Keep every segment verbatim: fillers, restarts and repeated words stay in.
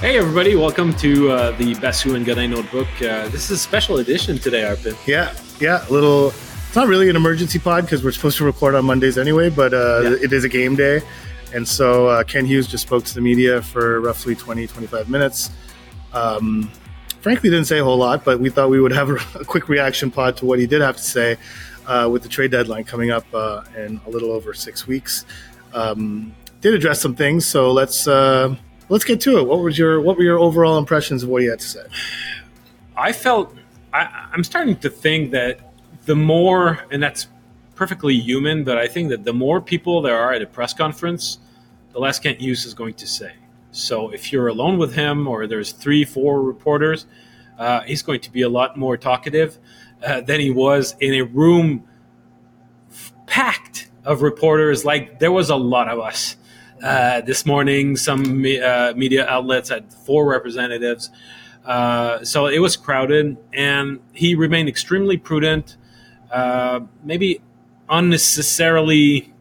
Hey everybody, welcome to uh, the Basu and Godin Notebook. Uh, this is a special edition today, Arpin. Yeah, yeah, little, it's not really an emergency pod because we're supposed to record on Mondays anyway, but uh, yeah. It is a game day. And so uh, Kent Hughes just spoke to the media for roughly twenty, twenty-five minutes. Um, frankly, didn't say a whole lot, but we thought we would have a, a quick reaction pod to what he did have to say uh, with the trade deadline coming up uh, in a little over six weeks. Um, did address some things, so let's... Uh, Let's get to it. What was your what were your overall impressions of what he had to say? I felt I, I'm starting to think that the more, and that's perfectly human, but I think that the more people there are at a press conference, the less Kent Hughes is going to say. So if you're alone with him, or there's three, four reporters, uh, he's going to be a lot more talkative uh, than he was in a room packed of reporters. Like there was a lot of us. Uh, this morning, some me- uh, media outlets had four representatives. Uh, so it was crowded, and he remained extremely prudent, uh, maybe unnecessarily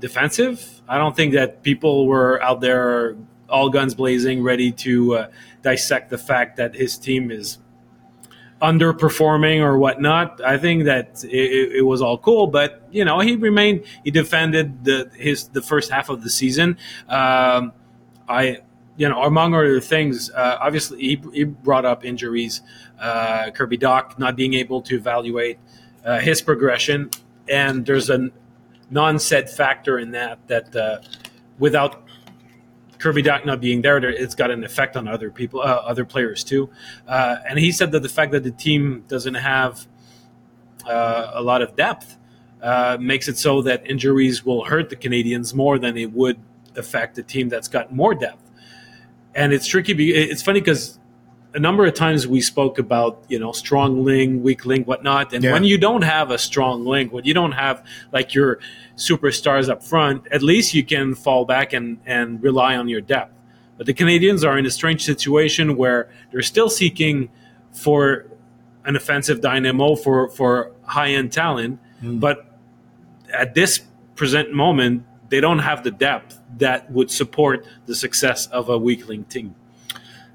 defensive. I don't think that people were out there all guns blazing, ready to uh, dissect the fact that his team is underperforming or whatnot. I think that it, it was all cool, but you know, he remained. He defended the his the first half of the season. Um, I, you know, among other things, uh, obviously he, he brought up injuries, uh, Kirby Dach not being able to evaluate uh, his progression, and there's a non-said factor in that that uh, without Kirby Dach not being there, it's got an effect on other people, uh, other players too. Uh, and he said that the fact that the team doesn't have uh, a lot of depth uh, makes it so that injuries will hurt the Canadiens more than it would affect a team that's got more depth. And it's tricky. Be- it's funny because a number of times we spoke about, you know, strong link, weak link, whatnot. And yeah. When you don't have a strong link, when you don't have like your superstars up front, at least you can fall back and, and rely on your depth. But the Canadiens are in a strange situation where they're still seeking for an offensive dynamo, for, for high-end talent. Mm. But at this present moment, they don't have the depth that would support the success of a weak link team.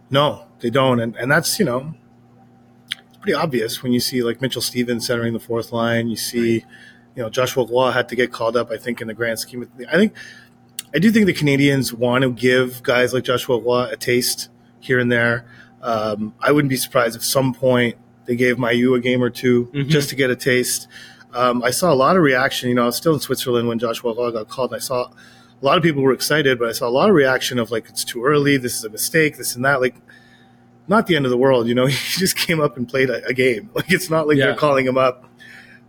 No, they don't. And and that's, you know, it's pretty obvious when you see like Mitchell Stevens centering the fourth line. You see, you know, Joshua Roy had to get called up, I think, in the grand scheme of the, I think I do think the Canadiens want to give guys like Joshua Roy a taste here and there. Um, I wouldn't be surprised if some point they gave Mailloux a game or two mm-hmm. just to get a taste. Um, I saw a lot of reaction. You know, I was still in Switzerland when Joshua Roy got called, and I saw a lot of people were excited, but I saw a lot of reaction of like, it's too early, this is a mistake, this and that. Like, not the end of the world, you know. He just came up and played a, a game. Like, it's not like yeah. they're calling him up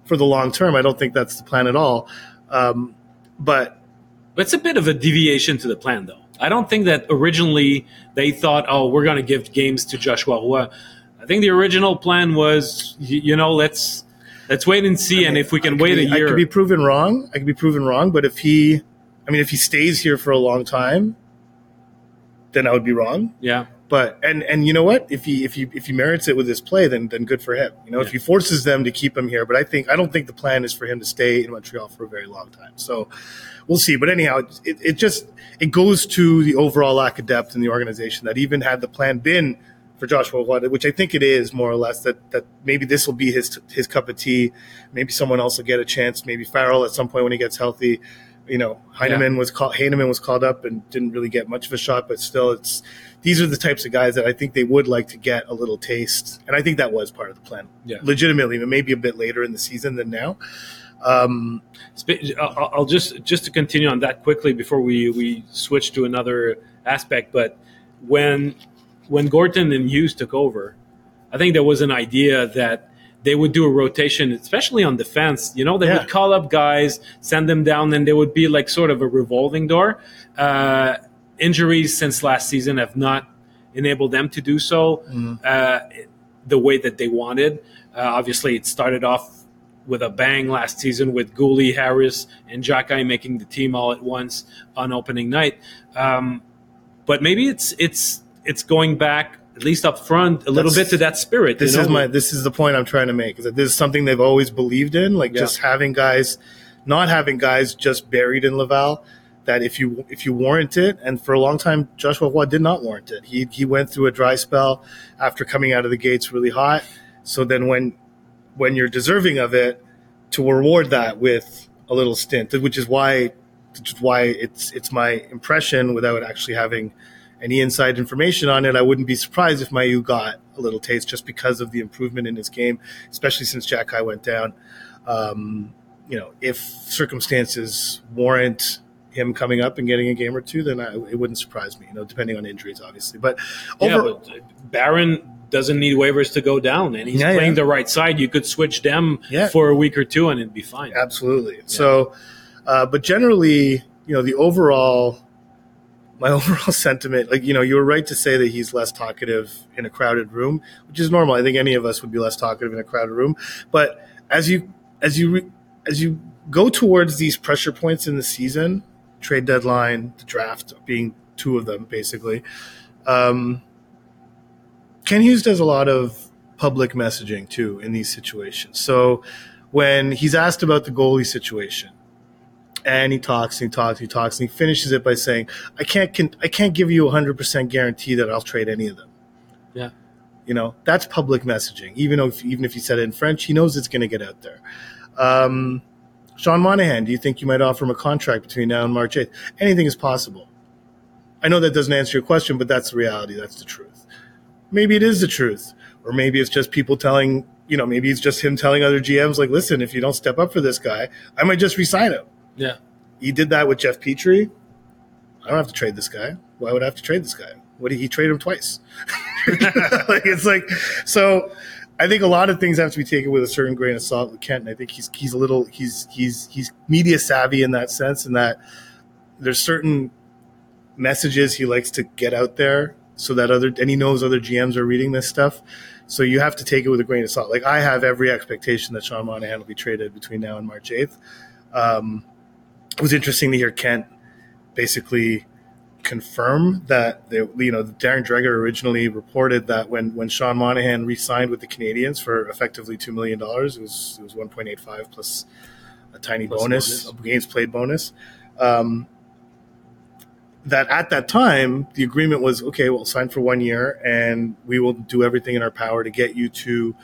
for the long term. I don't think that's the plan at all. Um, but, but it's a bit of a deviation to the plan, though. I don't think that originally they thought, oh, we're going to give games to Joshua Roy. I think the original plan was, you, you know, let's let's wait and see, I mean, and if we can wait be, a year. I could be proven wrong. I could be proven wrong, but if he... I mean, if he stays here for a long time, then I would be wrong. Yeah. But and, and you know what? If he if he if he merits it with his play, then then good for him. You know, yeah. If he forces them to keep him here, but I think I don't think the plan is for him to stay in Montreal for a very long time. So we'll see. But anyhow, it it just it goes to the overall lack of depth in the organization that even had the plan been for Joshua Roy, which I think it is more or less, that, that maybe this will be his his cup of tea. Maybe someone else will get a chance. Maybe Farrell at some point when he gets healthy. You know, Heineman yeah. was call, Heineman was called up and didn't really get much of a shot, but still, it's these are the types of guys that I think they would like to get a little taste, and I think that was part of the plan. Yeah, legitimately, but maybe a bit later in the season than now. Um, I'll just just to continue on that quickly before we, we switch to another aspect, but when. When Gorton and Hughes took over, I think there was an idea that they would do a rotation, especially on defense. You know, they yeah. would call up guys, send them down, and there would be like sort of a revolving door. Uh, injuries since last season have not enabled them to do so mm-hmm. uh, the way that they wanted. Uh, obviously, it started off with a bang last season with Gooley, Harris, and Xhekaj making the team all at once on opening night. Um, but maybe it's it's... It's going back, at least up front, a That's, little bit to that spirit. This you know? is my. This is the point I'm trying to make. Is that this is something they've always believed in, like yeah. just having guys, not having guys just buried in Laval. That if you if you warrant it, and for a long time Joshua Roy did not warrant it. He he went through a dry spell after coming out of the gates really hot. So then when when you're deserving of it, to reward that with a little stint, which is why which is why it's it's my impression without actually having any inside information on it, I wouldn't be surprised if Mailloux got a little taste just because of the improvement in his game, especially since Xhekaj went down. Um, you know, if circumstances warrant him coming up and getting a game or two, then I, it wouldn't surprise me, you know, depending on injuries, obviously. But, over- yeah, but Barron doesn't need waivers to go down, and he's yeah, playing yeah. the right side. You could switch them yeah. for a week or two, and it'd be fine. Absolutely. Yeah. So, uh, but generally, you know, the overall – my overall sentiment, like, you know, you were right to say that he's less talkative in a crowded room, which is normal. I think any of us would be less talkative in a crowded room. But as you as you re, as you go towards these pressure points in the season, trade deadline, the draft being two of them, basically, um, Ken Hughes does a lot of public messaging too in these situations. So when he's asked about the goalie situation, and he talks, and he talks, and he talks, and he finishes it by saying, I can't can, I can't give you a one hundred percent guarantee that I'll trade any of them. Yeah. You know, that's public messaging. Even if, even if he said it in French, he knows it's going to get out there. Um, Sean Monahan, do you think you might offer him a contract between now and March eighth? Anything is possible. I know that doesn't answer your question, but that's the reality. That's the truth. Maybe it is the truth. Or maybe it's just people telling, you know, maybe it's just him telling other G Ms, like, listen, if you don't step up for this guy, I might just resign him. Yeah, he did that with Jeff Petry. I don't have to trade this guy. Why would I have to trade this guy? What did he trade him twice? Like, it's like, so I think a lot of things have to be taken with a certain grain of salt with Kent. And I think he's he's a little he's he's he's media savvy in that sense, in that there's certain messages he likes to get out there so that other and he knows other G Ms are reading this stuff. So you have to take it with a grain of salt. Like, I have every expectation that Sean Monahan will be traded between now and March eighth. Um, It was interesting to hear Kent basically confirm that, they, you know, Darren Dreger originally reported that when, when Sean Monahan re-signed with the Canadiens for effectively two million dollars, it was it was one point eight five plus a tiny plus bonus, bonus, a games played bonus, um, that at that time, the agreement was, okay, we'll sign for one year and we will do everything in our power to get you to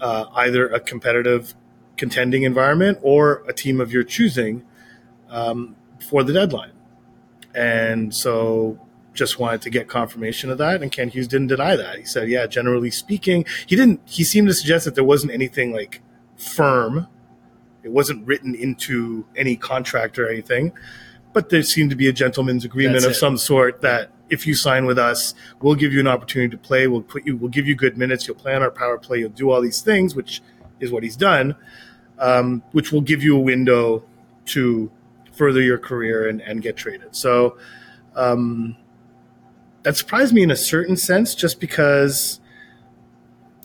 uh, either a competitive contending environment or a team of your choosing Um, before the deadline. And so just wanted to get confirmation of that. And Ken Hughes didn't deny that. He said, yeah, generally speaking, he didn't, he seemed to suggest that there wasn't anything like firm. It wasn't written into any contract or anything, but there seemed to be a gentleman's agreement That's of it. some sort that if you sign with us, we'll give you an opportunity to play. We'll put you, we'll give you good minutes. You'll play on our power play. You'll do all these things, which is what he's done, um, which will give you a window to further your career and, and get traded. So um, that surprised me in a certain sense, just because,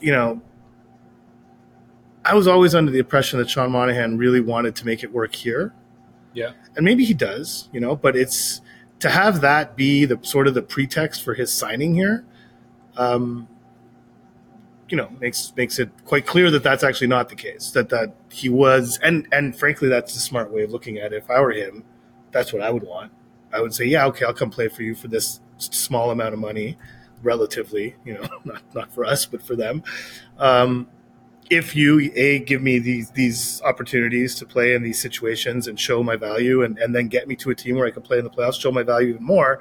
you know, I was always under the impression that Sean Monahan really wanted to make it work here. Yeah. And maybe he does, you know, but it's to have that be the sort of the pretext for his signing here, um, you know, makes makes it quite clear that that's actually not the case, that that he was, and and frankly, that's the smart way of looking at it. If I were him, that's what I would want. I would say, yeah, okay, I'll come play for you for this small amount of money. relatively, you know, not, not for us, but for them. Um, if you, A, give me these these opportunities to play in these situations and show my value, and, and then get me to a team where I can play in the playoffs, show my value even more,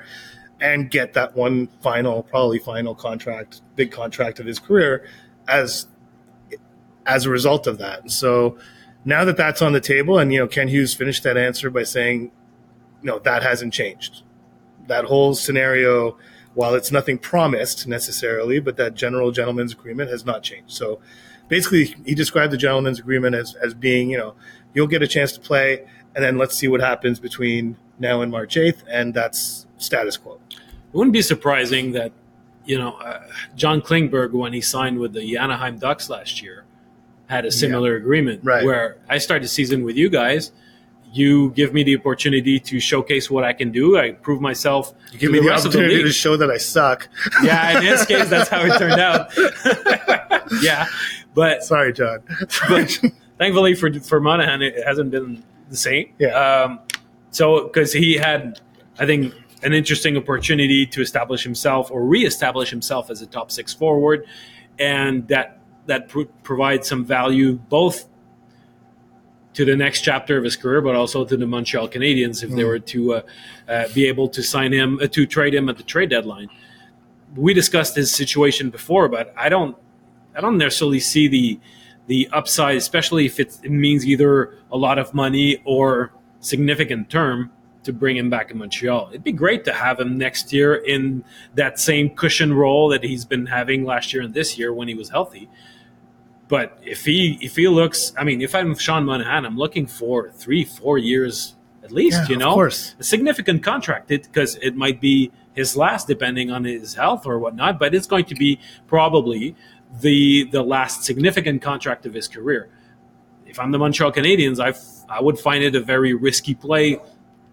and get that one final, probably final contract, big contract of his career as as a result of that. So now that that's on the table, and, you know, Ken Hughes finished that answer by saying, no, that hasn't changed. That whole scenario, while it's nothing promised necessarily, but that general gentleman's agreement has not changed. So basically, he described the gentleman's agreement as, as being, you know, you'll get a chance to play, and then let's see what happens between now and March eighth, and that's status quo. It wouldn't be surprising that, you know, uh, John Klingberg, when he signed with the Anaheim Ducks last year, had a similar yeah. agreement right. where I start the season with you guys. You give me the opportunity to showcase what I can do. I prove myself. You give me the, the opportunity to show that I suck. Yeah, in his case, that's how it turned out. yeah, but sorry, John. but thankfully for for Monahan, it hasn't been the same. Yeah. Um, so because he had, I think, an interesting opportunity to establish himself or reestablish himself as a top six forward, and that. that pro- provides some value both to the next chapter of his career, but also to the Montreal Canadiens if mm. they were to uh, uh, be able to sign him, uh, to trade him at the trade deadline. We discussed his situation before, but I don't, I don't necessarily see the the upside, especially if it's, it means either a lot of money or significant term to bring him back in Montreal. It'd be great to have him next year in that same cushion role that he's been having last year and this year when he was healthy. But if he if he looks, I mean, if I'm Sean Monahan, I'm looking for three, four years at least, yeah, you know, of course. A significant contract because it, it might be his last, depending on his health or whatnot. But it's going to be probably the the last significant contract of his career. If I'm the Montreal Canadiens, I I would find it a very risky play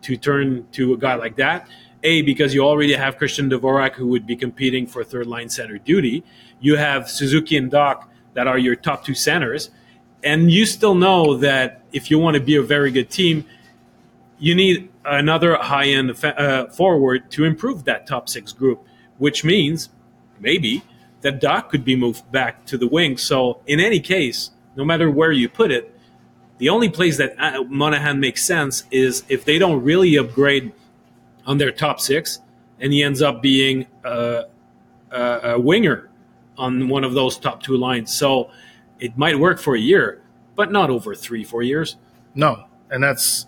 to turn to a guy like that. A, because you already have Christian Dvorak, who would be competing for third line center duty. You have Suzuki and Dach, that are your top two centers, and you still know that if you want to be a very good team, you need another high-end uh, forward to improve that top six group, which means maybe that Dach could be moved back to the wing. So in any case, no matter where you put it, the only place that Monahan makes sense is if they don't really upgrade on their top six, and he ends up being a, a, a winger on one of those top two lines. So it might work for a year, but not over three, four years. No. And that's,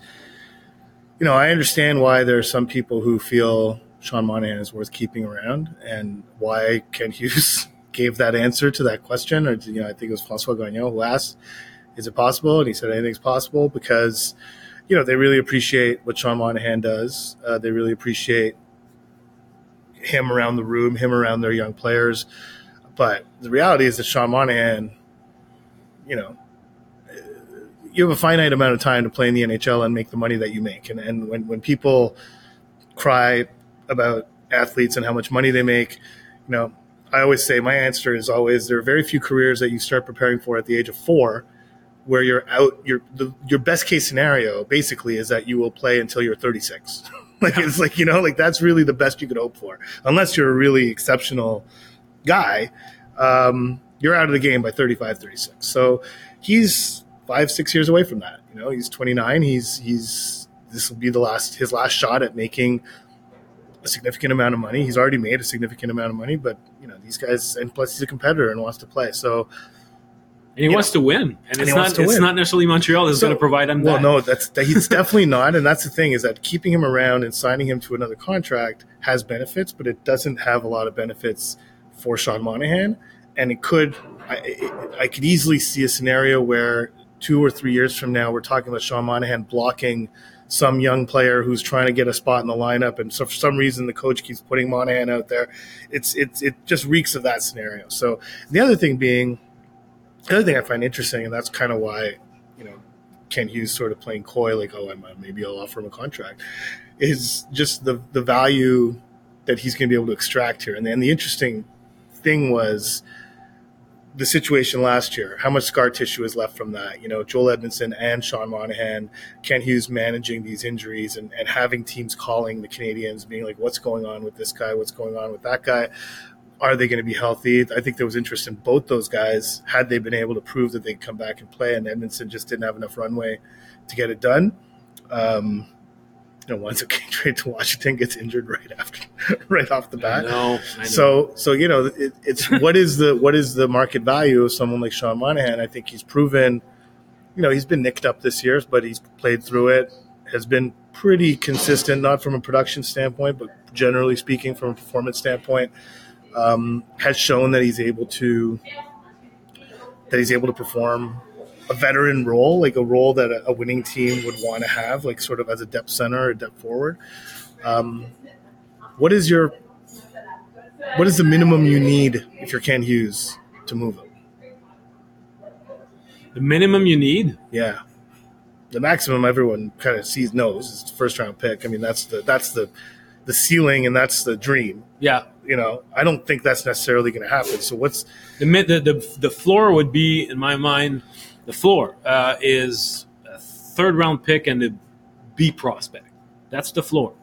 you know, I understand why there are some people who feel Sean Monahan is worth keeping around and why Ken Hughes gave that answer to that question. Or, you know, I think it was Francois Gagnon who asked, is it possible? And he said, anything's possible because, you know, they really appreciate what Sean Monahan does. Uh, they really appreciate him around the room, him around their young players. But the reality is that Sean Monahan, you know, you have a finite amount of time to play in the N H L and make the money that you make. And and when, when people cry about athletes and how much money they make, you know, I always say my answer is always there are very few careers that you start preparing for at the age of four where you're out. Your the, your best case scenario basically is that you will play until you're thirty-six. like it's like, you know, like that's really the best you could hope for, unless you're a really exceptional guy, um, you're out of the game by thirty-five, thirty-six. So he's five, six years away from that. You know, he's twenty-nine. He's he's this will be the last his last shot at making a significant amount of money. He's already made a significant amount of money, but you know these guys, and plus he's a competitor and wants to play. So and he wants know, to win, and, and it's not it's win. not necessarily Montreal is so, going to provide him. Well, that. no, that's he's definitely not, and that's the thing is that keeping him around and signing him to another contract has benefits, but it doesn't have a lot of benefits for Sean Monahan, and it could I, it, I could easily see a scenario where two or three years from now we're talking about Sean Monahan blocking some young player who's trying to get a spot in the lineup, and so for some reason the coach keeps putting Monahan out there. It's it's it just reeks of that scenario. So the other thing being, the other thing I find interesting, and that's kind of why, you know, Ken Hughes sort of playing coy, like oh I'm, maybe I'll offer him a contract, is just the the value that he's going to be able to extract here, and then the interesting thing was the situation last year, how much scar tissue is left from that. You know, Joel Edmundson and Sean Monahan, Ken Hughes managing these injuries and, and having teams calling the Canadiens being like, what's going on with this guy? What's going on with that guy? Are they going to be healthy? I think there was interest in both those guys had they been able to prove that they could come back and play, and Edmundson just didn't have enough runway to get it done. Um, you know, once a trade to Washington, gets injured right after, right off the bat. I know, I know. So, so you know, it, it's what is the what is the market value of someone like Sean Monahan? I think he's proven, you know, he's been nicked up this year, but he's played through it. Has been pretty consistent, not from a production standpoint, but generally speaking, from a performance standpoint. Um, has shown that he's able to that he's able to perform a veteran role, like a role that a, a winning team would want to have, like sort of as a depth center or depth forward. Um, what is your what is the minimum you need if you're Kent Hughes to move him? The minimum you need? Yeah. The maximum everyone kind of sees knows is the first round pick. I mean, that's the that's the the ceiling and that's the dream. Yeah. You know, I don't think that's necessarily going to happen. So what's the, the the the floor would be, in my mind, the floor uh, is a third round pick and a B prospect. That's the floor.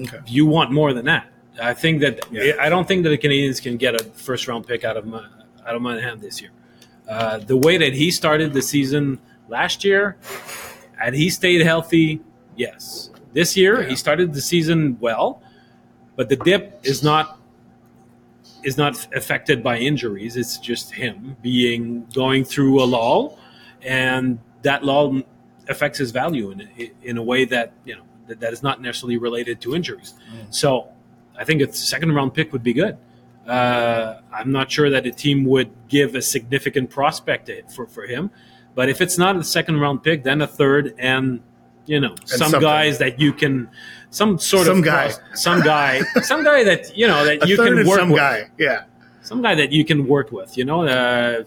Okay. You want more than that. I think that yeah. I don't think that the Canadiens can get a first round pick out of my, out of Monahan this year. Uh, the way that he started the season last year, and he stayed healthy. Yes, this year yeah. he started the season well, but the dip is not. is not affected by injuries. It's just him being going through a lull, and that lull affects his value in in a way that, you know, that, that is not necessarily related to injuries. Mm. So I think a second round pick would be good. Uh, I'm not sure that a team would give a significant prospect for, for him, but if it's not a second round pick, then a third and, you know, and some something. guys that you can, some sort some of guy. Cross, some guy, some guy that, you know, that a you can work some with. Some guy, yeah. Some guy that you can work with, you know. Uh,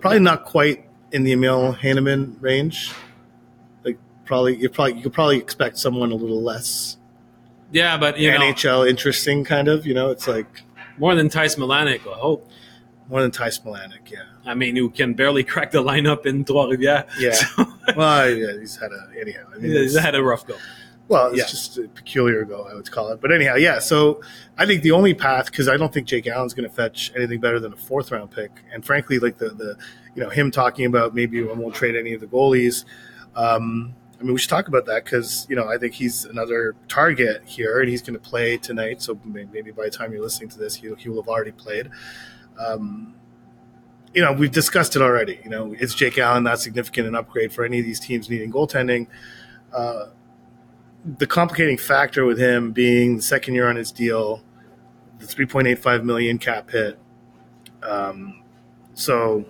probably not quite in the Emil Heineman range. Like probably, you probably you could probably expect someone a little less. Yeah, but you N H L know, interesting kind of, you know. It's like more than Ty Smilanic, I hope. More than Ty Smilanic, yeah. I mean, who can barely crack the lineup in Trois-Rivières. Yeah. So, well, yeah, he's had a anyhow. I mean, he's had a rough go. Well, it's yeah. just a peculiar go, I would call it. But anyhow, yeah. So I think the only path, because I don't think Jake Allen's going to fetch anything better than a fourth round pick. And frankly, like the the you know him talking about maybe I won't trade any of the goalies. Um, I mean, we should talk about that because, you know, I think he's another target here, and he's going to play tonight. So maybe by the time you're listening to this, he he will have already played. Um, you know, we've discussed it already. You know, is Jake Allen that significant an upgrade for any of these teams needing goaltending? Uh, the complicating factor with him being the second year on his deal, the three point eight five million dollars cap hit. Um, so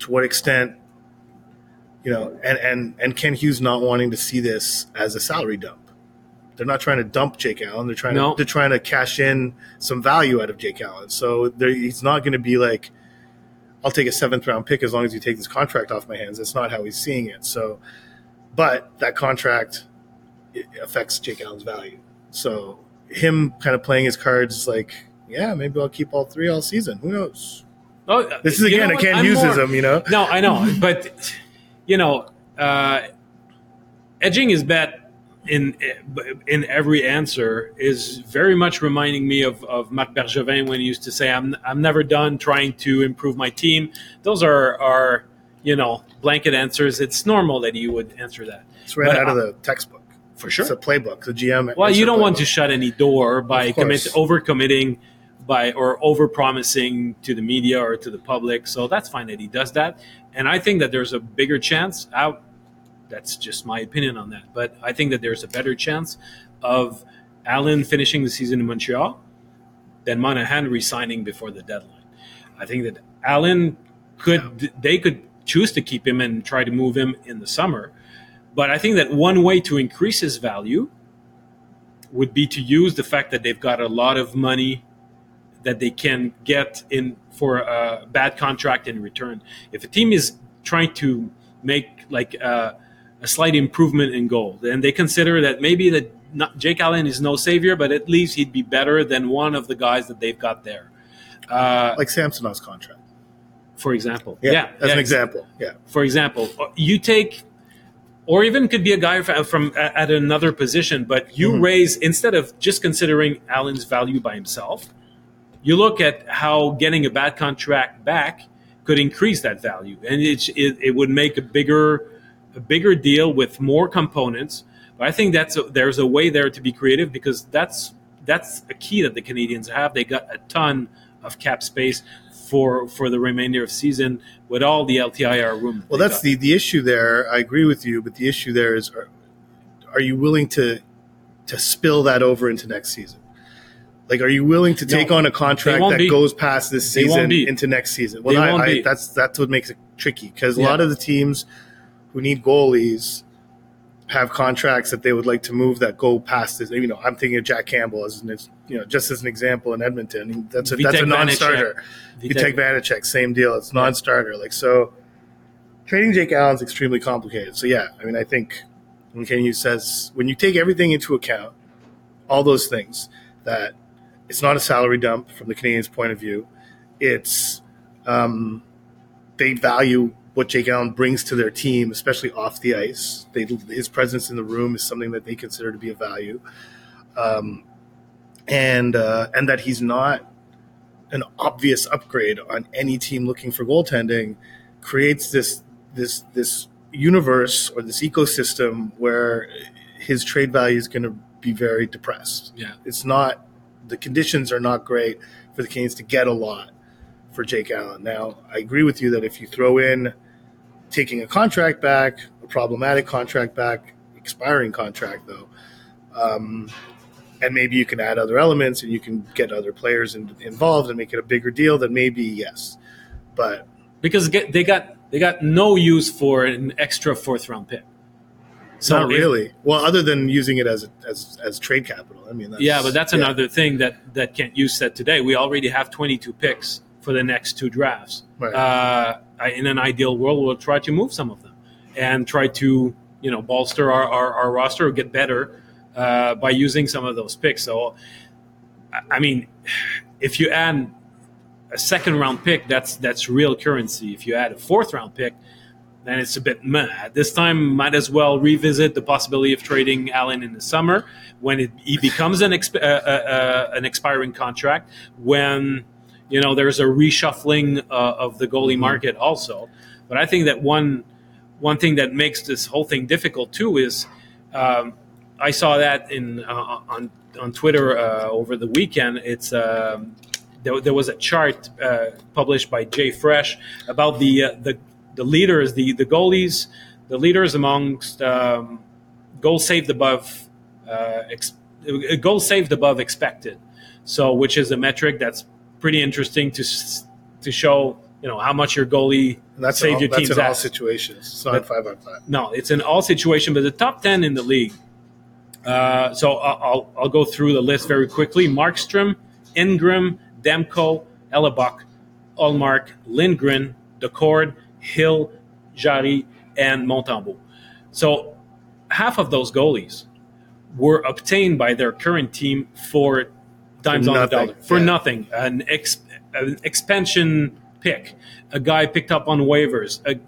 to what extent, you know, and, and, and Kent Hughes not wanting to see this as a salary dump. They're not trying to dump Jake Allen. They're trying no. to they're trying to cash in some value out of Jake Allen. So he's not going to be like, I'll take a seventh round pick as long as you take this contract off my hands. That's not how he's seeing it. So, but that contract it affects Jake Allen's value. So him kind of playing his cards like, yeah, maybe I'll keep all three all season. Who knows? Oh, this is again a Kent Hughesism, you know? No, I know, but you know, uh, edging his bet. In in every answer is very much reminding me of, of Marc Bergevin when he used to say, I'm I'm never done trying to improve my team. Those are, are you know, blanket answers. It's normal that you would answer that. It's right but, out of the textbook. For sure. It's a playbook, the G M. Well, you don't playbook. want to shut any door by commit, overcommitting by, or overpromising to the media or to the public. So that's fine that he does that. And I think that there's a bigger chance out. That's just my opinion on that. But I think that there's a better chance of Allen finishing the season in Montreal than Monahan resigning before the deadline. I think that Allen could, yeah. they could choose to keep him and try to move him in the summer. But I think that one way to increase his value would be to use the fact that they've got a lot of money that they can get in for a bad contract in return. If a team is trying to make like a, a slight improvement in goal. And they consider that maybe that not, Jake Allen is no savior, but at least he'd be better than one of the guys that they've got there. Uh, like Samsonov's contract. For example. Yeah, yeah as yeah, an example. Yeah. For example, you take or even could be a guy from, from at another position. But you mm-hmm. raise, instead of just considering Allen's value by himself, you look at how getting a bad contract back could increase that value, and it it, it would make a bigger a bigger deal with more components. But I think that's a, there's a way there to be creative, because that's that's a key that the Canadiens have. They got a ton of cap space for for the remainder of season with all the L T I R room. Well, that's got. the the issue there. I agree with you, but the issue there is, are, are you willing to to spill that over into next season? Like, are you willing to take no, on a contract that be. goes past this season into next season? Well, I, I, that's that's what makes it tricky, because yeah. a lot of the teams who need goalies have contracts that they would like to move that go past this. You know, I'm thinking of Jack Campbell as an, you know, just as an example in Edmonton. That's a Vitek that's a non-starter. Vitek Vanacek, same deal. It's non-starter. Like, so, trading Jake Allen's extremely complicated. So yeah, I mean, I think when Ken Hughes says, when you take everything into account, all those things that. It's not a salary dump from the Canadiens' point of view. It's um, they value what Jake Allen brings to their team, especially off the ice. They, his presence in the room is something that they consider to be a value, um, and uh, and that he's not an obvious upgrade on any team looking for goaltending creates this this this universe or this ecosystem where his trade value is going to be very depressed. Yeah, it's not. The conditions are not great for the Canes to get a lot for Jake Allen. Now, I agree with you that if you throw in taking a contract back, a problematic contract back, expiring contract, though, um, and maybe you can add other elements and you can get other players in, involved and make it a bigger deal, then maybe yes. But because get, they got they got no use for an extra fourth-round pick. So Not really. If, well, other than using it as as as trade capital. I mean, that's, yeah, but that's yeah. another thing that, that Kent Hughes said today. We already have twenty-two picks for the next two drafts. Right. Uh, in an ideal world, we'll try to move some of them and try to, you know, bolster our, our, our roster or get better uh, by using some of those picks. So, I mean, if you add a second-round pick, that's that's real currency. If you add a fourth-round pick, then it's a bit meh. This time, might as well revisit the possibility of trading Allen in the summer when it, he becomes an exp- uh, uh, uh, an expiring contract, when, you know, there's a reshuffling uh, of the goalie mm-hmm. market also. But I think that one one thing that makes this whole thing difficult too is um, I saw that in uh, on on Twitter uh, over the weekend. It's um, there, there was a chart uh, published by Jay Fresh about the uh, the. The leaders, the, the goalies, the leaders amongst um, goals saved above uh, ex- goals saved above expected. So, which is a metric that's pretty interesting to to show, you know, how much your goalie that's saved all, your team's. That's in all situations. It's not but, five on five. No, it's in all situations. But the top ten in the league. Uh, so I'll I'll go through the list very quickly: Markstrom, Ingram, Demko, Hellebuck, Ullmark, Lindgren, Decord, Hill, Jarry, and Montembeault. So half of those goalies were obtained by their current team for dimes on the dollar, for yeah. nothing, an, ex, an expansion pick, a guy picked up on waivers, a,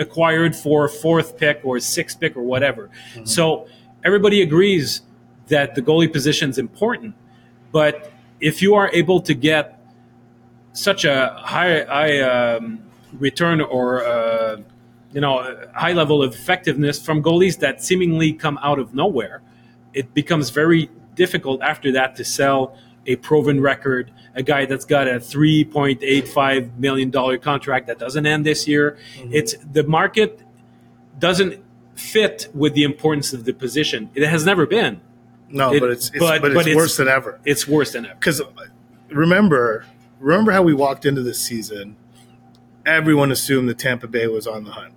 acquired for a fourth pick or a sixth pick or whatever. Mm-hmm. So everybody agrees that the goalie position is important, but if you are able to get such a high, high um, return or uh, you know high level of effectiveness from goalies that seemingly come out of nowhere, it becomes very difficult after that to sell a proven record, a guy that's got a three point eight five million dollar contract that doesn't end this year. Mm-hmm. It's the market doesn't fit with the importance of the position. It has never been. No, it, but it's, it's but, but, but it's, it's worse than ever. It's worse than ever. Because remember, remember how we walked into this season. Everyone assumed that Tampa Bay was on the hunt.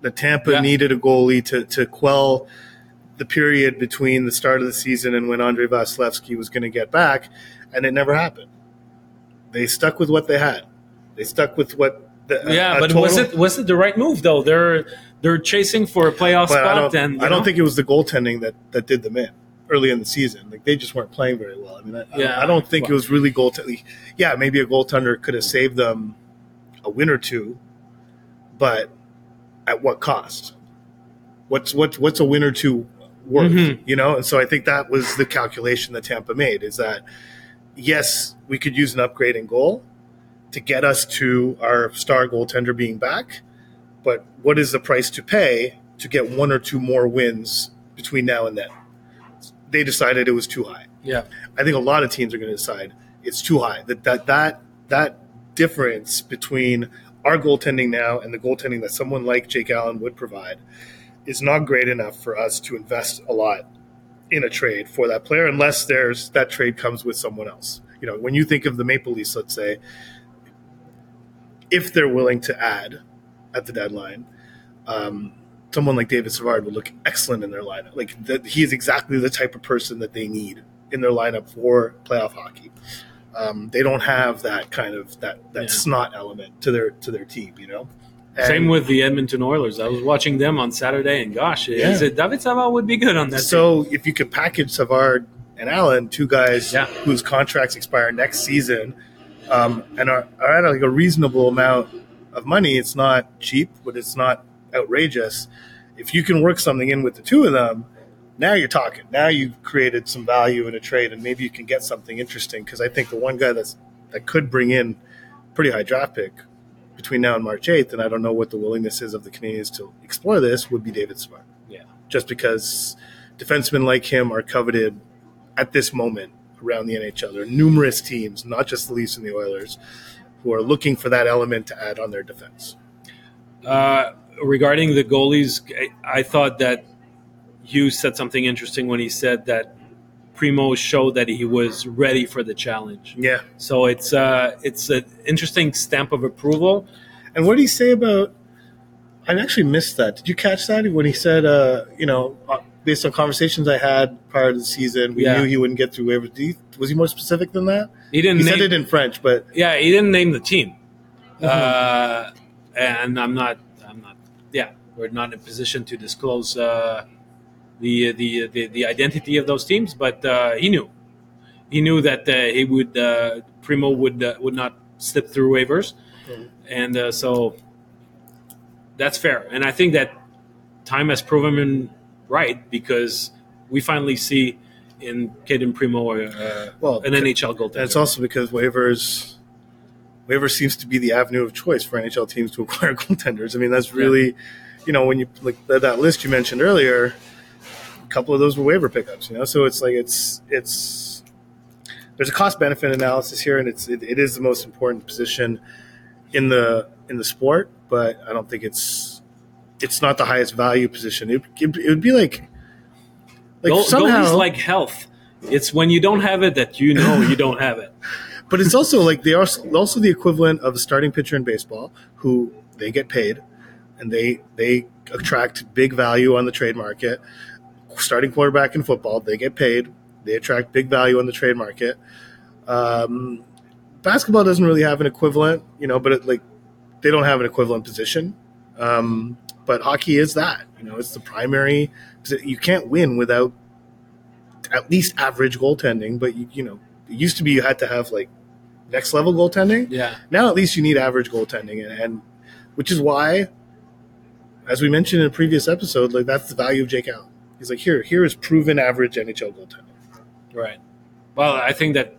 That Tampa yeah. needed a goalie to, to quell the period between the start of the season and when Andre Vasilevsky was going to get back, and it never happened. They stuck with what they had. They stuck with what. The, yeah, a, a but total... was it was it the right move though? They're they're chasing for a playoff but spot. I don't, and, I don't think it was the goaltending that, that did them in early in the season. Like they just weren't playing very well. I mean, I, yeah, I don't think well, it was really goaltending. Yeah, maybe a goaltender could have saved them a win or two, but at what cost? what's what's what's a win or two worth, mm-hmm. you know? And so I think that was the calculation that Tampa made, is that, yes, we could use an upgrade in goal to get us to our star goaltender being back, but what is the price to pay to get one or two more wins between now and then? They decided it was too high. Yeah, I think a lot of teams are going to decide it's too high. That that that that difference between our goaltending now and the goaltending that someone like Jake Allen would provide is not great enough for us to invest a lot in a trade for that player, unless there's that trade comes with someone else. You know, when you think of the Maple Leafs, let's say, if they're willing to add at the deadline, um, someone like David Savard would look excellent in their lineup. Like the, he is exactly the type of person that they need in their lineup for playoff hockey. Um, they don't have that kind of that, that yeah. snot element to their to their team, you know. And same with the Edmonton Oilers. I was watching them on Saturday, and gosh, yeah. is it David Savard would be good on that. So team. If you could package Savard and Allen, two guys yeah. whose contracts expire next season, um, and are, are at like a reasonable amount of money, it's not cheap, but it's not outrageous. If you can work something in with the two of them, now you're talking. Now you've created some value in a trade, and maybe you can get something interesting, because I think the one guy that's, that could bring in pretty high draft pick between now and March eighth, and I don't know what the willingness is of the Canadiens to explore this, would be David Savard. Yeah. Just because defensemen like him are coveted at this moment around the N H L. There are numerous teams, not just the Leafs and the Oilers, who are looking for that element to add on their defense. Uh, regarding the goalies, I thought that Hughes said something interesting when he said that Primo showed that he was ready for the challenge. Yeah. So it's uh, it's an interesting stamp of approval. And what did he say about – I actually missed that. Did you catch that when he said, uh, you know, based on conversations I had prior to the season, we yeah. knew he wouldn't get through waivers? Was he more specific than that? He didn't. He name, said it in French, but – yeah, he didn't name the team. Mm-hmm. Uh, and I'm not – I'm not. yeah, we're not in a position to disclose uh, – The, the the the identity of those teams, but uh, he knew, he knew that uh, he would uh, Primo would uh, would not slip through waivers, mm. and uh, so that's fair. And I think that time has proven him right, because we finally see in Kaiden Primo uh, well, an N H L goaltender. And it's also because waivers waivers seems to be the avenue of choice for N H L teams to acquire goaltenders. I mean, that's really, yeah. you know, when you like that list you mentioned earlier. Couple of those were waiver pickups, you know. So it's like it's it's there's a cost benefit analysis here, and it's it, it is the most important position in the in the sport. But I don't think it's it's not the highest value position. It, it, it would be like like Go, somehow like health. It's when you don't have it that you know you don't have it. But it's also like they are also the equivalent of a starting pitcher in baseball, who they get paid, and they they attract big value on the trade market. Starting quarterback in football, they get paid. They attract big value on the trade market. Um, basketball doesn't really have an equivalent, you know, but it, like they don't have an equivalent position. Um, but hockey is that, you know, it's the primary. You can't win without at least average goaltending. But you, you know, it used to be you had to have like next level goaltending. Yeah. Now at least you need average goaltending, and, and which is why, as we mentioned in a previous episode, like that's the value of Jake Allen. He's like, here, here is proven average N H L goaltender. Right. Well, I think that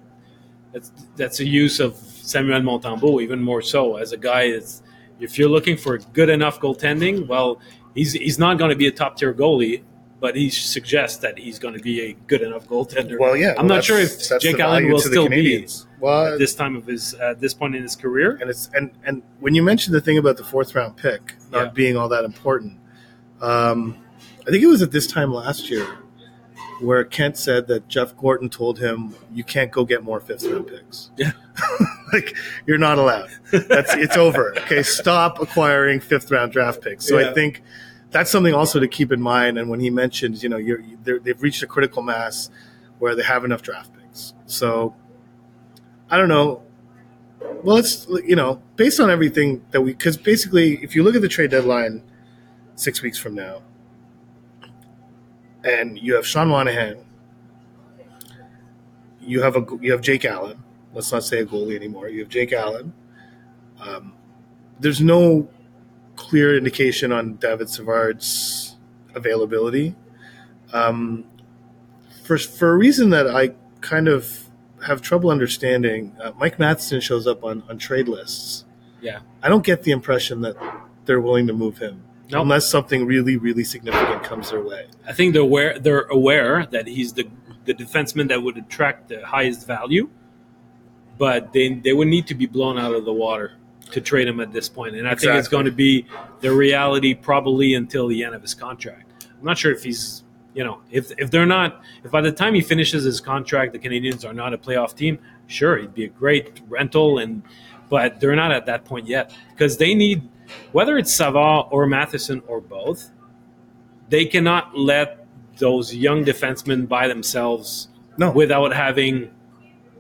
that's that's a use of Samuel Montembeault even more so as a guy. It's, if you're looking for good enough goaltending, well, he's he's not going to be a top tier goalie, but he suggests that he's going to be a good enough goaltender. Well, yeah, I'm well, not sure if Jake Allen will still be well, at this time of his at this point in his career. And it's and and when you mentioned the thing about the fourth round pick not yeah. being all that important. Um, I think it was at this time last year where Kent said that Jeff Gorton told him, you can't go get more fifth-round picks. Yeah. Like, you're not allowed. That's It's over. Okay, stop acquiring fifth-round draft picks. So yeah. I think that's something also to keep in mind. And when he mentioned, you know, you're, they've reached a critical mass where they have enough draft picks. So I don't know. Well, it's, you know, based on everything that we – because basically if you look at the trade deadline six weeks from now, and you have Sean Monahan, you have a you have Jake Allen. Let's not say a goalie anymore. You have Jake Allen. Um, there's no clear indication on David Savard's availability. Um, for for a reason that I kind of have trouble understanding, uh, Mike Matheson shows up on, on trade lists. Yeah, I don't get the impression that they're willing to move him. Nope. Unless something really, really significant comes their way. I think they're aware, they're aware that he's the the defenseman that would attract the highest value, but they they would need to be blown out of the water to trade him at this point. And I exactly. think it's going to be the reality probably until the end of his contract. I'm not sure if he's, you know, if if they're not, if by the time he finishes his contract, the Canadiens are not a playoff team, sure, he'd be a great rental, and but they're not at that point yet because they need, whether it's Savard or Matheson or both, they cannot let those young defensemen by themselves no. without having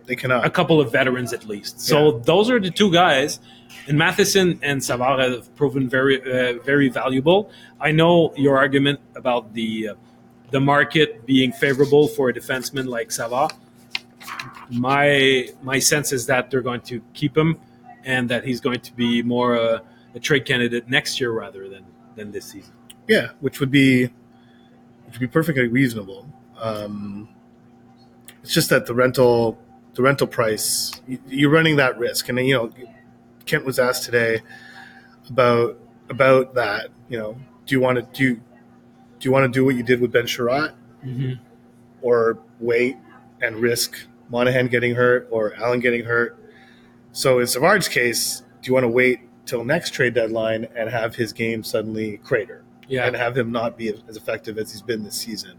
they cannot. a couple of veterans at least. So yeah. those are the two guys, and Matheson and Savard have proven very, uh, very valuable. I know your argument about the uh, the market being favorable for a defenseman like Savard. My my sense is that they're going to keep him, and that he's going to be more. Uh, A trade candidate next year rather than, than this season. Yeah, which would be which would be perfectly reasonable. Um, it's just that the rental the rental price, you're running that risk. And you know, Kent was asked today about about that. You know, do you want to do do you want to do what you did with Ben Sherratt, mm-hmm. or wait and risk Monahan getting hurt or Allen getting hurt? So in Savard's case, do you want to wait till next trade deadline and have his game suddenly crater yeah. and have him not be as effective as he's been this season,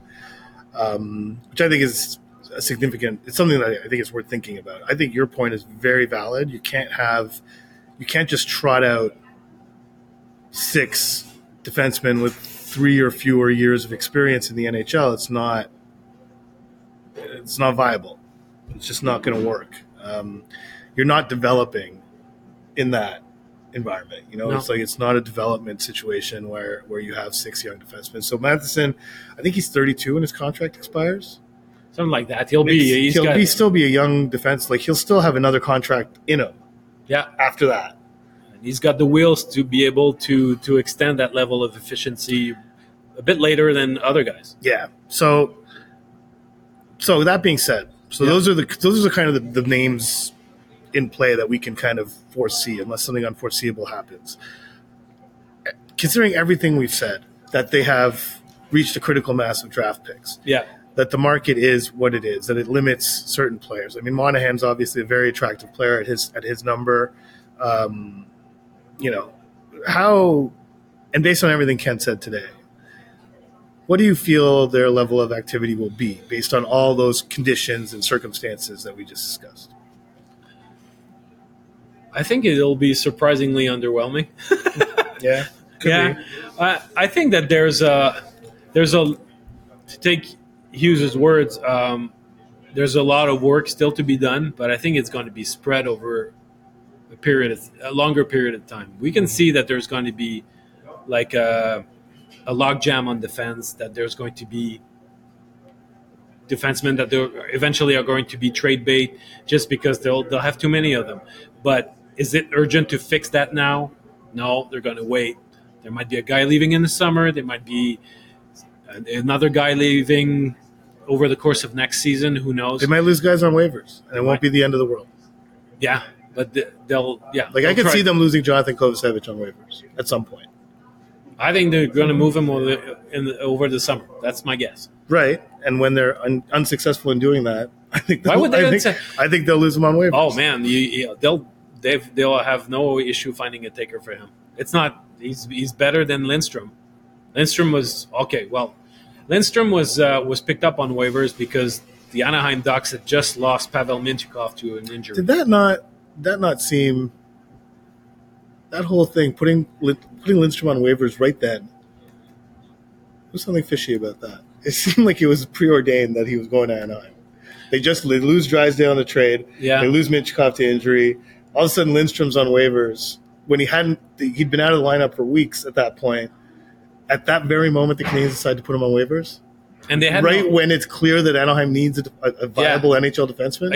um, which I think is a significant. It's something that I think is worth thinking about. I think your point is very valid. You can't have, you can't just trot out six defensemen with three or fewer years of experience in the N H L. It's not, it's not viable. It's just not going to work. Um, you're not developing in that environment, you know, no. It's like it's not a development situation where, where you have six young defensemen. So Matheson, I think he's thirty-two when his contract expires, something like that. He'll Makes, be he's he'll got, be still be a young defense, like he'll still have another contract in him. Yeah, after that, and he's got the wheels to be able to to extend that level of efficiency a bit later than other guys. Yeah. So, so that being said, so yeah. those are the those are kind of the, the names in play that we can kind of foresee unless something unforeseeable happens. Considering everything we've said, that they have reached a critical mass of draft picks, yeah, that the market is what it is, that it limits certain players. I mean, Monahan's obviously a very attractive player at his at his number. Um, you know, how, and based on everything Kent said today, what do you feel their level of activity will be based on all those conditions and circumstances that we just discussed? I think it'll be surprisingly underwhelming. yeah, could yeah. Be. I, I think that there's a there's a to take Hughes's words. Um, there's a lot of work still to be done, but I think it's going to be spread over a period, of, a longer period of time. We can see that there's going to be like a, a logjam on defense. That there's going to be defensemen that eventually are going to be trade bait just because they'll they'll have too many of them, but. Is it urgent to fix that now? No, they're going to wait. There might be a guy leaving in the summer. There might be another guy leaving over the course of next season. Who knows? They might lose guys on waivers, and it won't be the end of the world. Yeah, but they'll – yeah. Like I could see them losing Jonathan Kovacevic on waivers at some point. I think they're going to move him over the, in the, over the summer. That's my guess. Right, and when they're un- unsuccessful in doing that, I think they'll, Why would they I, think, I think they'll lose him on waivers. Oh, man, you, you, they'll – They've, they'll have no issue finding a taker for him. It's not he's he's better than Lindstrom. Lindstrom was okay. Well, Lindstrom was uh, was picked up on waivers because the Anaheim Ducks had just lost Pavel Minchukov to an injury. Did that not that not seem that whole thing putting putting Lindstrom on waivers right then? There was something fishy about that. It seemed like it was preordained that he was going to Anaheim. They just they lose Drysdale on the trade. Yeah. They lose Minchukov to injury. All of a sudden, Lindstrom's on waivers when he hadn't. He'd been out of the lineup for weeks at that point. At that very moment, the Canadiens decided to put him on waivers, and they had right no, when it's clear that Anaheim needs a, a viable yeah. N H L defenseman.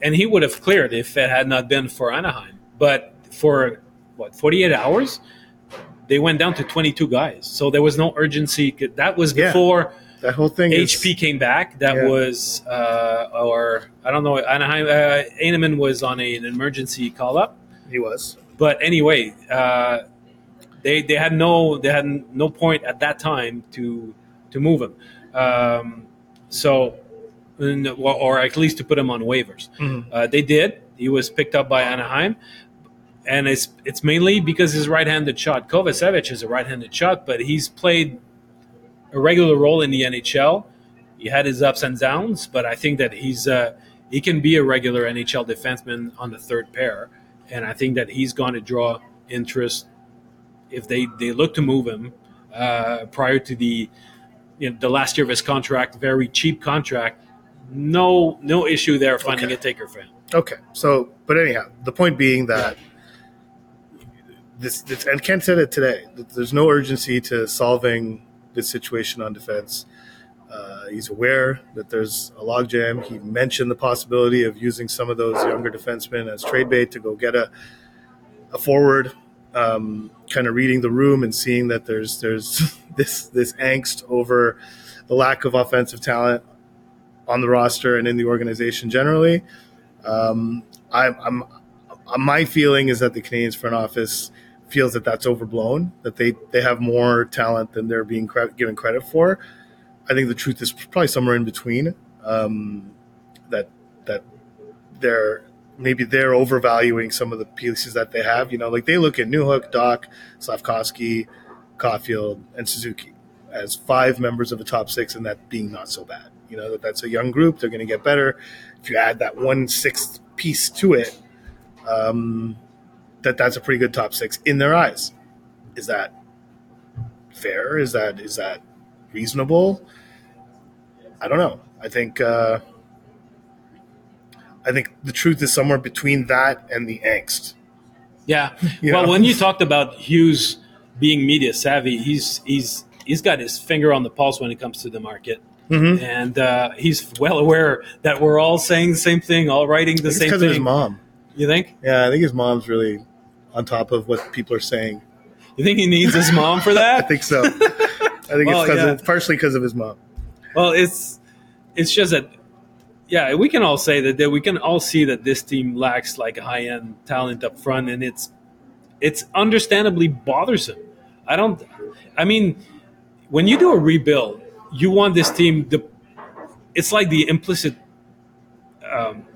And he would have cleared if it had not been for Anaheim. But for what forty-eight hours, they went down to twenty-two guys. So there was no urgency. That was before yeah, that whole thing H P is, came back. That yeah. was uh, or I don't know. Anaheim uh, Heineman was on a, an emergency call up. He was. But anyway, uh, they they had no they had no point at that time to to move him. Um, so or at least to put him on waivers. Mm-hmm. Uh, they did. He was picked up by Anaheim. And it's it's mainly because his right-handed shot. Kovacevic is a right-handed shot, but he's played a regular role in the N H L. He had his ups and downs, but I think that he's uh, he can be a regular N H L defenseman on the third pair, and I think that he's going to draw interest if they, they look to move him uh, prior to the you know, the last year of his contract, very cheap contract. No no issue there finding okay. a taker for him. Okay, so but anyhow, the point being that. Yeah. This, this, and Kent said it today. There's no urgency to solving this situation on defense. Uh, he's aware that there's a logjam. He mentioned the possibility of using some of those younger defensemen as trade bait to go get a a forward. Um, kind of reading the room and seeing that there's there's this this angst over the lack of offensive talent on the roster and in the organization generally. Um, I, I'm I'm my feeling is that the Canadiens front office feels that that's overblown, that they, they have more talent than they're being cre- given credit for. I think the truth is probably somewhere in between, um, that that they're maybe they're overvaluing some of the pieces that they have. You know, like they look at Newhook, Dach, Slafkovský, Caulfield, and Suzuki as five members of a top six, and that being not so bad. You know, that that's a young group. They're going to get better. If you add that one sixth piece to it, um, that that's a pretty good top six in their eyes. Is that fair? Is that is that reasonable? I don't know. I think uh, I think the truth is somewhere between that and the angst. Yeah. You well, know? When you talked about Hughes being media savvy, he's he's he's got his finger on the pulse when it comes to the market. Mm-hmm. And uh, he's well aware that we're all saying the same thing, all writing the same thing. It's because of his mom. You think? Yeah, I think his mom's really on top of what people are saying. You think he needs his mom for that? I think so. I think well, it's, cause yeah. of, it's partially because of his mom. Well, it's it's just that, yeah, we can all say that, that we can all see that this team lacks like high-end talent up front, and it's it's understandably bothersome. I don't. I mean, when you do a rebuild, you want this team. The it's like the implicit. Um,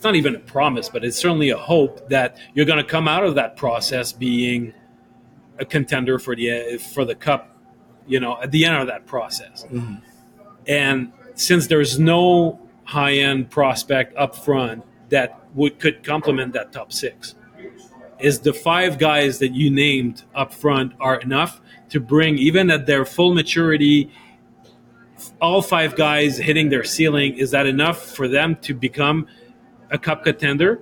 It's not even a promise, but it's certainly a hope that you're going to come out of that process being a contender for the for the cup, you know, at the end of that process. Mm-hmm. And since there's no high-end prospect up front that would could complement that top six, is the five guys that you named up front are enough to bring, even at their full maturity, all five guys hitting their ceiling, is that enough for them to become a cup contender?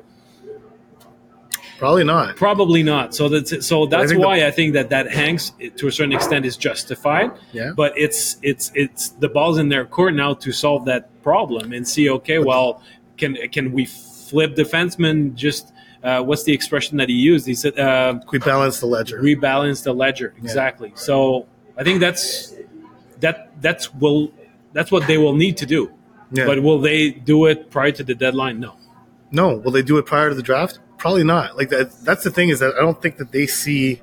Probably not. Probably not. So that's so that's I why the, I think that that angst to a certain extent is justified. Yeah. But it's it's it's the ball's in their court now to solve that problem and see. Okay, well, can can we flip defensemen? Just uh, what's the expression that he used? He said, uh, "We balance the ledger." Rebalance the ledger. Exactly. Yeah. So I think that's that that's will that's what they will need to do. Yeah. But will they do it prior to the deadline? No. No. Will they do it prior to the draft? Probably not. Like that, that's the thing is that I don't think that they see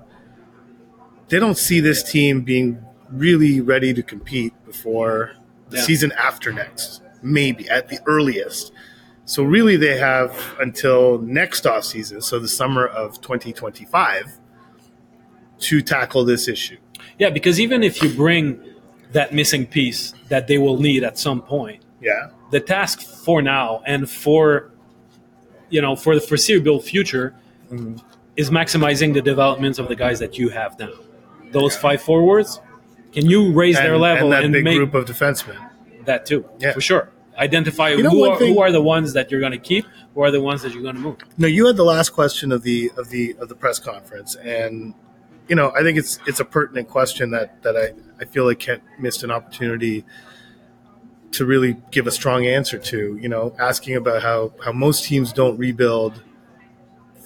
– they don't see this team being really ready to compete before the yeah. season after next, maybe at the earliest. So really they have until next offseason, so the summer of twenty twenty-five, to tackle this issue. Yeah, because even if you bring that missing piece that they will need at some point, yeah, the task for now and for – you know, for the foreseeable future, mm-hmm. is maximizing the developments of the guys that you have now. Those yeah. five forwards, can you raise and, their level and, that and big make group of defensemen? That too, yeah. for sure. Identify you know, who, are, thing, who are the ones that you're going to keep, who are the ones that you're going to move. No, you had the last question of the of the of the press conference, and you know, I think it's it's a pertinent question that that I, I feel like Kent missed an opportunity to really give a strong answer to, you know, asking about how, how most teams don't rebuild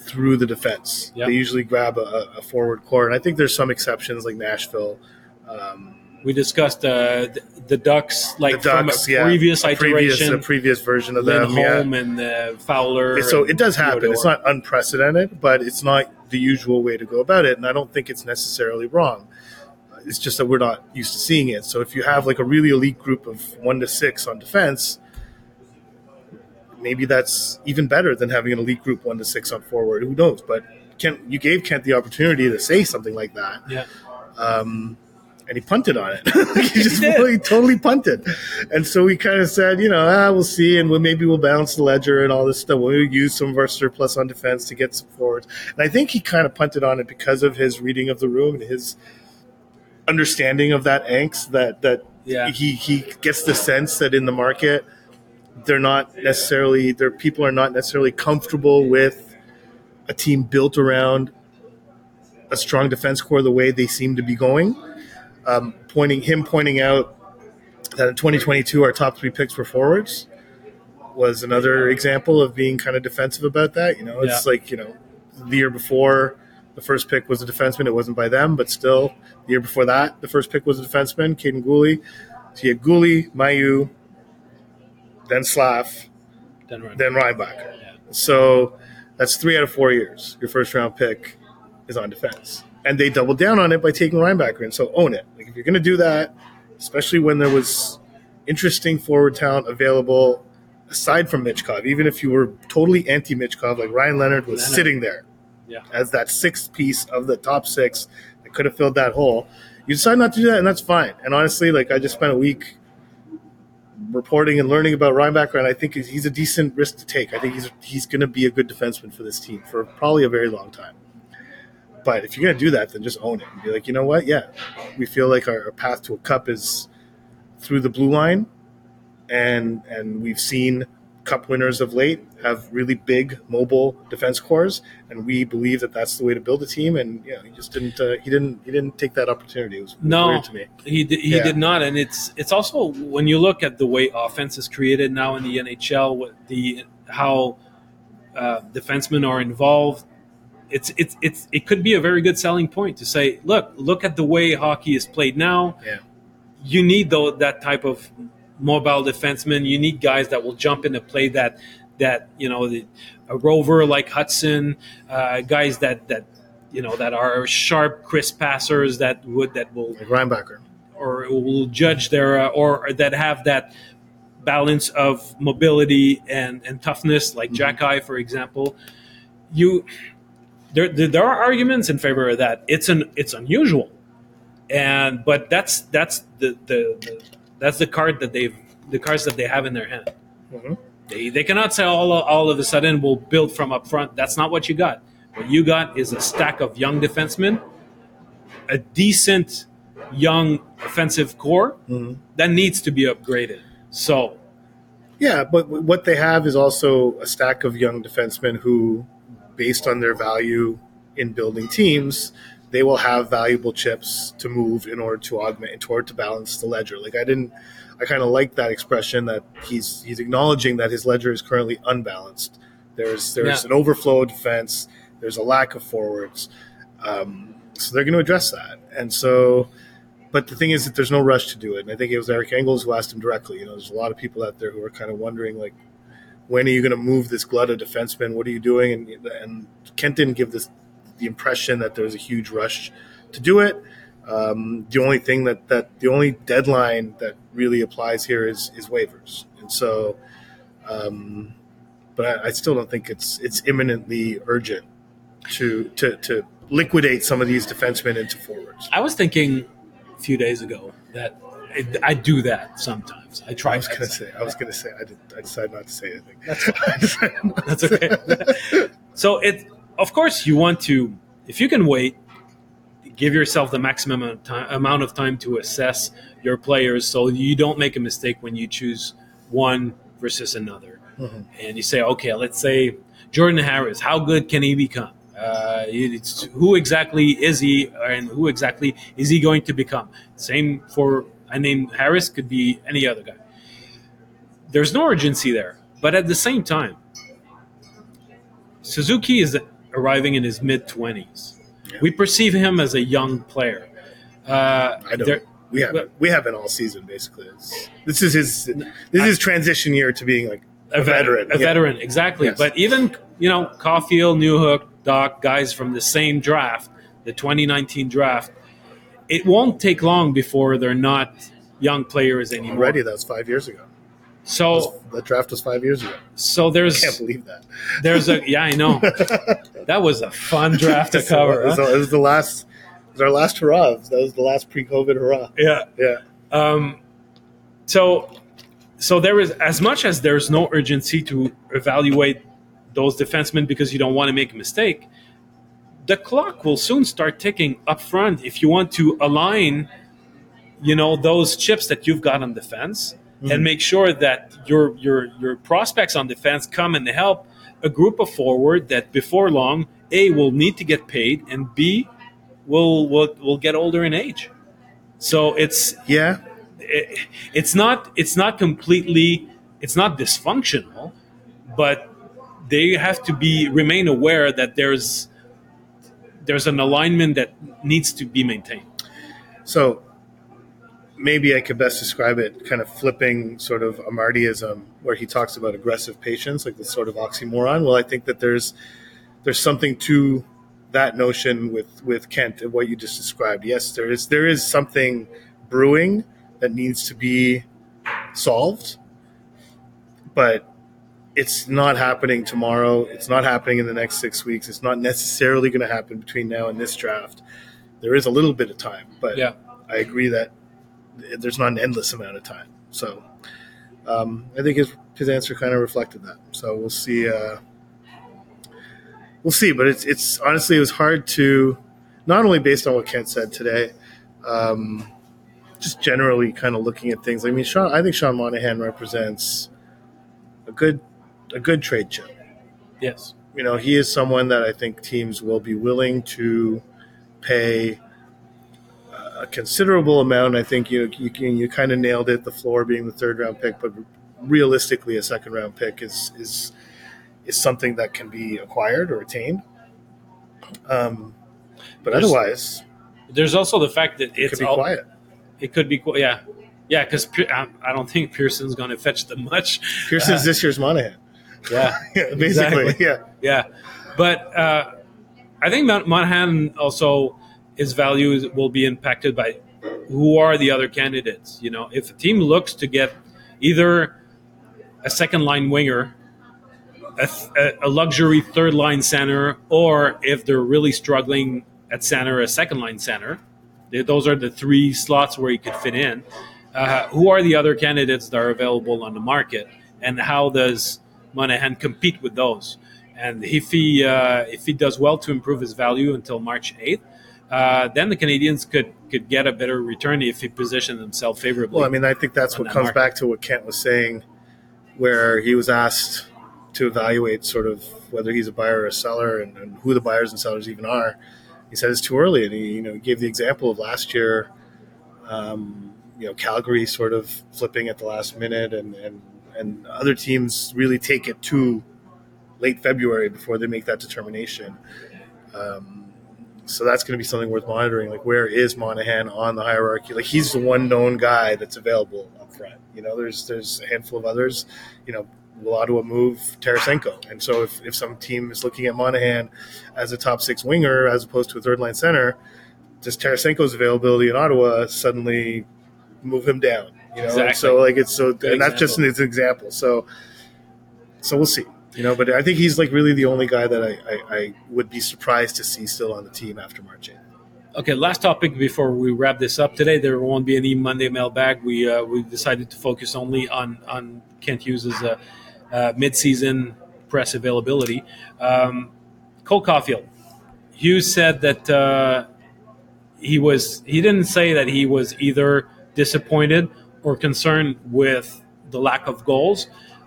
through the defense. Yep. They usually grab a, a forward core, and I think there's some exceptions like Nashville. Um, we discussed uh, the, the Ducks, like the Ducks, from a yeah. previous a previous, iteration, a previous version of Lindholm them, yeah. and the Fowler. So it does happen. Theodore. It's not unprecedented, but it's not the usual way to go about it, and I don't think it's necessarily wrong. It's just that we're not used to seeing it. So if you have like a really elite group of one to six on defense, maybe that's even better than having an elite group one to six on forward. Who knows? But Kent, you gave Kent the opportunity to say something like that. Yeah. Um, and he punted on it. he just he really, totally punted. And so we kind of said, you know, ah, we'll see, and we'll, maybe we'll balance the ledger and all this stuff. We'll use some of our surplus on defense to get some forwards. And I think he kind of punted on it because of his reading of the room and his understanding of that angst that, that yeah. he, he gets the sense that in the market – they're not necessarily, their people are not necessarily comfortable with a team built around a strong defense core the way they seem to be going. Um, pointing him pointing out that in twenty twenty-two our top three picks were forwards was another example of being kind of defensive about that. You know, it's yeah. like, you know, the year before the first pick was a defenseman. It wasn't by them, but still, the year before that, the first pick was a defenseman, Kaden Gooley. So you had Gooley, Mailloux, then Slav, then Reinbacher. Then Reinbacher. Yeah. So that's three out of four years. Your first-round pick is on defense. And they doubled down on it by taking Reinbacher, and so own it. Like if you're going to do that, especially when there was interesting forward talent available aside from Mitchkov, even if you were totally anti-Mitchkov, like Ryan Leonard was Leonard. sitting there yeah. as that sixth piece of the top six that could have filled that hole. You decide not to do that, and that's fine. And honestly, like I just spent a week – reporting and learning about Reinbacher, and I think he's a decent risk to take. I think he's he's going to be a good defenseman for this team for probably a very long time. But if you're going to do that, then just own it. And be like, you know what? Yeah, we feel like our, our path to a cup is through the blue line, and and we've seen cup winners of late have really big, mobile defense cores, and we believe that that's the way to build a team. And you know, he just didn't. Uh, he didn't. He didn't take that opportunity. It was no, weird to me. He did, he yeah. did not. And it's it's also when you look at the way offense is created now in the N H L, with the how uh, defensemen are involved. It's it's it's it could be a very good selling point to say, look, look at the way hockey is played now. Yeah, you need though that type of mobile defensemen. You need guys that will jump in to play that, that you know, the, a rover like Hudson, uh, guys that, that you know that are sharp, crisp passers that would that will like Reinbacher or will judge their uh, or that have that balance of mobility and, and toughness, like mm-hmm. Xhekaj, for example. You there, there there are arguments in favor of that. It's an it's unusual, and but that's that's the the. the That's the card that they've, the cards that they have in their hand. Mm-hmm. They they cannot say all all of a sudden we'll build from up front. That's not what you got. What you got is a stack of young defensemen, a decent young offensive core mm-hmm. that needs to be upgraded. So, yeah, but what they have is also a stack of young defensemen who, based on their value in building teams, they will have valuable chips to move in order to augment, in order to balance the ledger. Like I didn't, I kind of like that expression that he's he's acknowledging that his ledger is currently unbalanced. There's there's yeah. an overflow of defense. There's a lack of forwards. Um, so they're going to address that. And so, but the thing is that there's no rush to do it. And I think it was Eric Engels who asked him directly. You know, there's a lot of people out there who are kind of wondering like, when are you going to move this glut of defensemen? What are you doing? And and Kent didn't give this. The impression that there's a huge rush to do it. Um, the only thing that, that the only deadline that really applies here is is waivers, and so, um, but I, I still don't think it's it's imminently urgent to to to liquidate some of these defensemen into forwards. I was thinking a few days ago that I, I do that sometimes. I try. I was gonna say. That. I was gonna say. I did, I decided not to say anything. That's fine. That's okay. So it. Of course, you want to, if you can wait, give yourself the maximum amount of time to assess your players so you don't make a mistake when you choose one versus another. Mm-hmm. And you say, okay, let's say Jordan Harris, how good can he become? Uh, it's, who exactly is he and who exactly is he going to become? Same for, I mean, Harris could be any other guy. There's no urgency there. But at the same time, Suzuki is a arriving in his mid-twenties. Yeah. We perceive him as a young player. Uh, I don't. We haven't. We haven't all season, basically. It's, this is his. This is his transition year to being like a, a veteran. A yeah. veteran, exactly. Yes. But even you know, Caulfield, Newhook, Dach, guys from the same draft, the twenty nineteen draft. It won't take long before they're not young players anymore. Already, that was five years ago. So the draft was five years ago. So there's I can't believe that. There's a yeah, I know. That was a fun draft to cover. It was, huh? It was the last. Our last hurrah. That was the last pre-COVID hurrah. Yeah, yeah. Um, so, so there is as much as there's no urgency to evaluate those defensemen because you don't want to make a mistake. The clock will soon start ticking up front if you want to align, you know, those chips that you've got on defense mm-hmm. and make sure that your your your prospects on defense come and help a group of forward that before long A will need to get paid and B. We'll, we'll we'll get older in age, so it's yeah, it, it's not it's not completely it's not dysfunctional, but they have to be remain aware that there's there's an alignment that needs to be maintained. So maybe I could best describe it kind of flipping sort of Amartyism, where he talks about aggressive patience, like this sort of oxymoron. Well, I think that there's there's something to that notion with, with Kent and what you just described. Yes, there is there is something brewing that needs to be solved, but it's not happening tomorrow. It's not happening in the next six weeks. It's not necessarily going to happen between now and this draft. There is a little bit of time, but yeah. I agree that there's not an endless amount of time. So um, I think his, his answer kind of reflected that. So we'll see... Uh, We'll see, but it's it's honestly it was hard to, not only based on what Kent said today, um, just generally kind of looking at things. I mean, Sean, I think Sean Monahan represents a good a good trade chip. Yes, you know he is someone that I think teams will be willing to pay a considerable amount. I think you you you kind of nailed it. The floor being the third round pick, but realistically, a second round pick is is. is something that can be acquired or attained. Um, but there's, otherwise... There's also the fact that it's... It could be all, quiet. It could be quiet, yeah. Yeah, because I don't think Pearson's going to fetch them much. Pearson's uh, this year's Monahan. Yeah. yeah basically, exactly. yeah. Yeah. But uh, I think Monahan also, his value will be impacted by who are the other candidates. You know, if a team looks to get either a second-line winger... A, a luxury third-line center, or if they're really struggling at center, a second-line center. They, those are the three slots where you could fit in. Uh, who are the other candidates that are available on the market, and how does Monahan compete with those? And if he uh, if he does well to improve his value until March eighth, uh, then the Canadiens could, could get a better return if he positioned himself favorably. Well, I mean, I think that's what that comes market. Back to what Kent was saying, where he was asked – to evaluate sort of whether he's a buyer or a seller and, and who the buyers and sellers even are. He said it's too early. And he, you know, gave the example of last year, um, you know, Calgary sort of flipping at the last minute and, and, and other teams really take it to late February before they make that determination. Um, so that's going to be something worth monitoring. Like, where is Monahan on the hierarchy? Like, he's the one known guy that's available up front. You know, there's, there's a handful of others, you know, will Ottawa move Tarasenko? And so if, if some team is looking at Monahan as a top six winger as opposed to a third-line center, does Tarasenko's availability in Ottawa suddenly move him down? You know, exactly. And so like it's so, Good and that's example. Just an example. So, so we'll see. You know, but I think he's like really the only guy that I, I, I would be surprised to see still on the team after March eighth. Okay, last topic before we wrap this up today. There won't be any Monday mailbag. We uh, we decided to focus only on on Kent Hughes's. Uh, Uh, mid-season press availability. Um, Cole Caulfield. Hughes said that uh, he was. He didn't say that he was either disappointed or concerned with the lack of goals,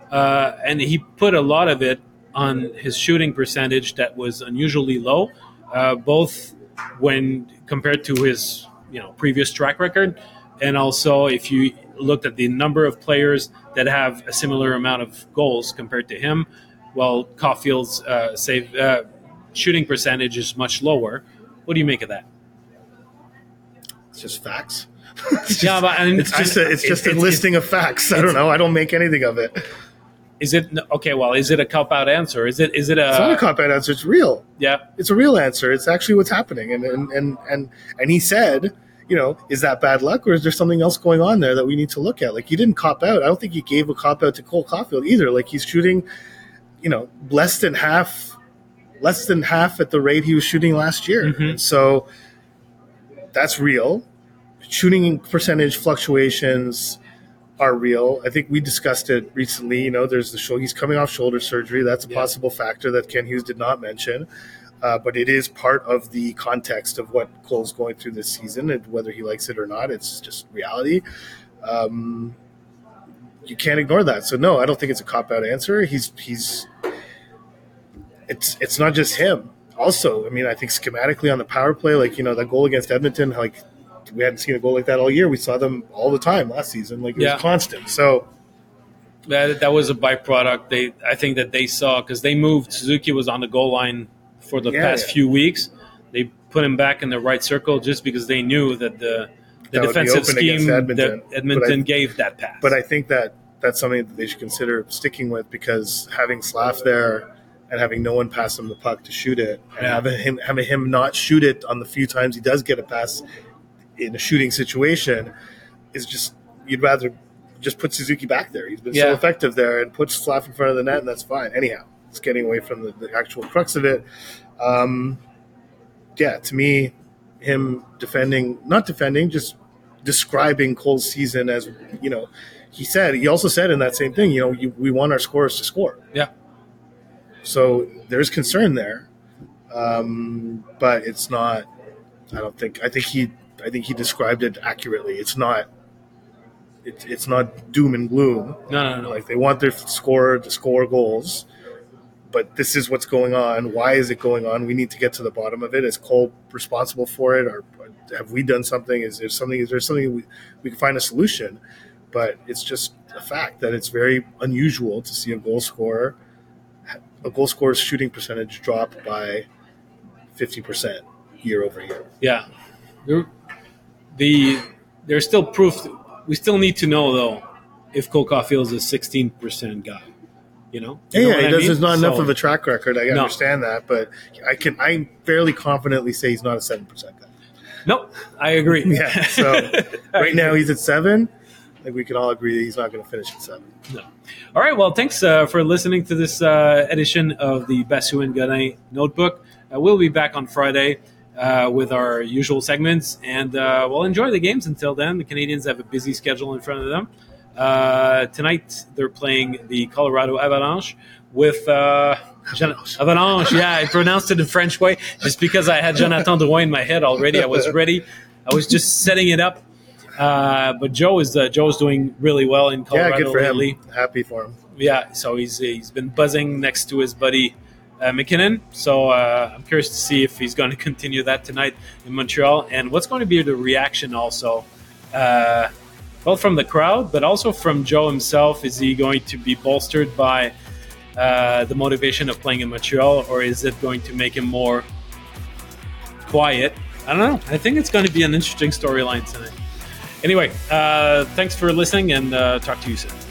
uh, and he put a lot of it on his shooting percentage that was unusually low, uh, both when compared to his you know previous track record, and also if you looked at the number of players that have a similar amount of goals compared to him. Well, Caulfield's uh, save uh, shooting percentage is much lower. What do you make of that? It's just facts. It's just, yeah, but I mean, it's, it's just a, it's just it's, a it's, listing it's, of facts. I don't know. I don't make anything of it. Is it okay? Well, is it a cop-out answer? Is it? Is it a? It's not a cop-out answer. It's real. Yeah, it's a real answer. It's actually what's happening. And and and and, and he said, you know, is that bad luck or is there something else going on there that we need to look at? Like, he didn't cop out. I don't think he gave a cop out to Cole Caulfield either. Like, he's shooting, you know, less than half, less than half at the rate he was shooting last year. Mm-hmm. So that's real. Shooting percentage fluctuations are real. I think we discussed it recently. You know, there's the show, he's coming off shoulder surgery. That's a yeah. possible factor that Kent Hughes did not mention. Uh, but it is part of the context of what Cole's going through this season, and whether he likes it or not, it's just reality. Um, you can't ignore that. So no, I don't think it's a cop-out answer. He's he's it's it's not just him. Also, I mean, I think schematically on the power play, like, you know, that goal against Edmonton, like, we hadn't seen a goal like that all year. We saw them all the time last season. Like, it yeah. was constant. So that that was a byproduct. They I think that they saw, because they moved. Suzuki was on the goal line for the yeah, past yeah. few weeks. They put him back in the right circle just because they knew that the the that defensive scheme Edmonton. that Edmonton I, gave that pass. But I think that that's something that they should consider sticking with, because having Slaf there and having no one pass him the puck to shoot it, and yeah. having him having him not shoot it on the few times he does get a pass in a shooting situation, is just, you'd rather just put Suzuki back there. He's been yeah. so effective there, and put Slaf in front of the net, and that's fine. Anyhow, it's getting away from the, the actual crux of it. Um, yeah, to me, him defending, not defending, just describing Cole's season as, you know, he said, he also said in that same thing, you know, you, we want our scorers to score. Yeah. So there's concern there, um, but it's not, I don't think, I think he, I think he described it accurately. It's not, it, it's not doom and gloom. No, no, no. Like, they want their scorer to score goals, but this is what's going on. Why is it going on? We need to get to the bottom of it. Is Cole responsible for it, or have we done something? Is there something? Is there something we we can find a solution? But it's just a fact that it's very unusual to see a goal scorer, a goal scorer's shooting percentage drop by fifty percent year over year. Yeah. There, the there's still proof. We still need to know, though, if Cole Caulfield is a sixteen percent guy. You know, you yeah, know yeah there's not so, enough of a track record. I no. understand that, but I can I fairly confidently say he's not a seven percent guy. No, nope, I agree. Yeah, so right now he's at seven. I think we can all agree that he's not going to finish at seven. No. All right. Well, thanks uh, for listening to this uh, edition of the Basu and Godin Notebook. Uh, we'll be back on Friday uh, with our usual segments, and uh, we'll enjoy the games until then. The Canadiens have a busy schedule in front of them. Uh, tonight they're playing the Colorado Avalanche with uh, Avalanche. Jan- Avalanche. Yeah, I pronounced it in French way just because I had Jonathan Drouin in my head already. I was ready. I was just setting it up. Uh, but Joe is uh, Joe's doing really well in Colorado. Yeah, good for lately. Him. Happy for him. Yeah, so he's he's been buzzing next to his buddy uh, McKinnon. So uh, I'm curious to see if he's going to continue that tonight in Montreal, and what's going to be the reaction also. Uh, Well, from the crowd, but also from Joe himself. Is he going to be bolstered by uh, the motivation of playing in Montreal, or is it going to make him more quiet? I don't know. I think it's going to be an interesting storyline tonight. Anyway, uh, thanks for listening, and uh, talk to you soon.